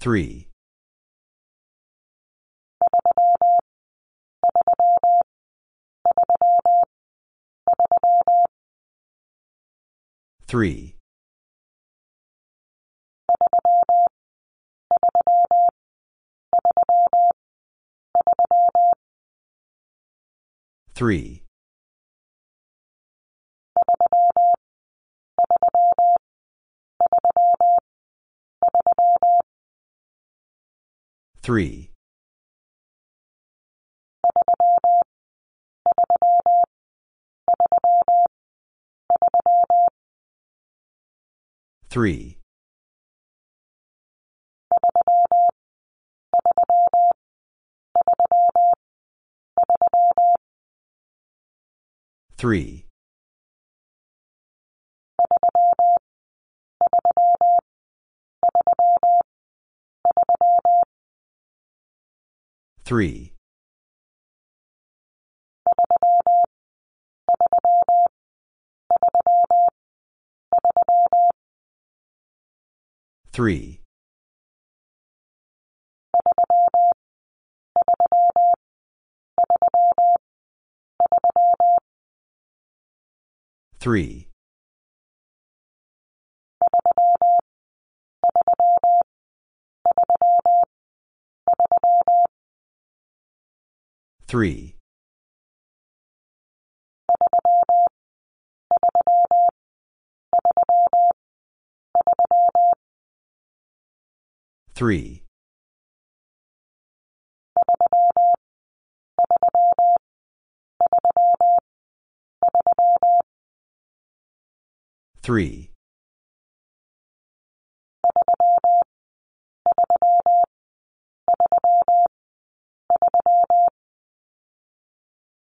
3. 3. 3. 3. 3. 3. 3. 3. 3. 3. 3. 3.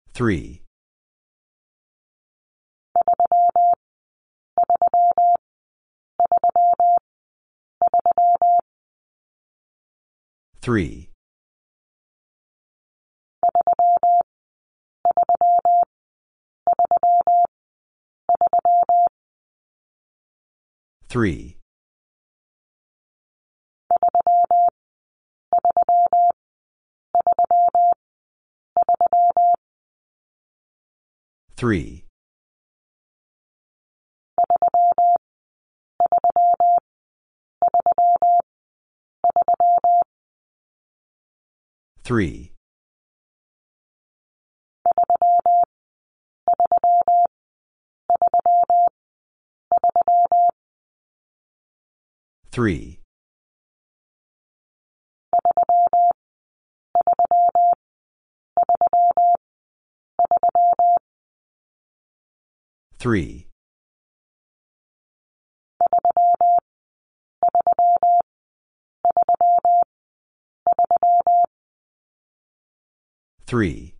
3. 3. 3. 3. 3. 3. 3. 3.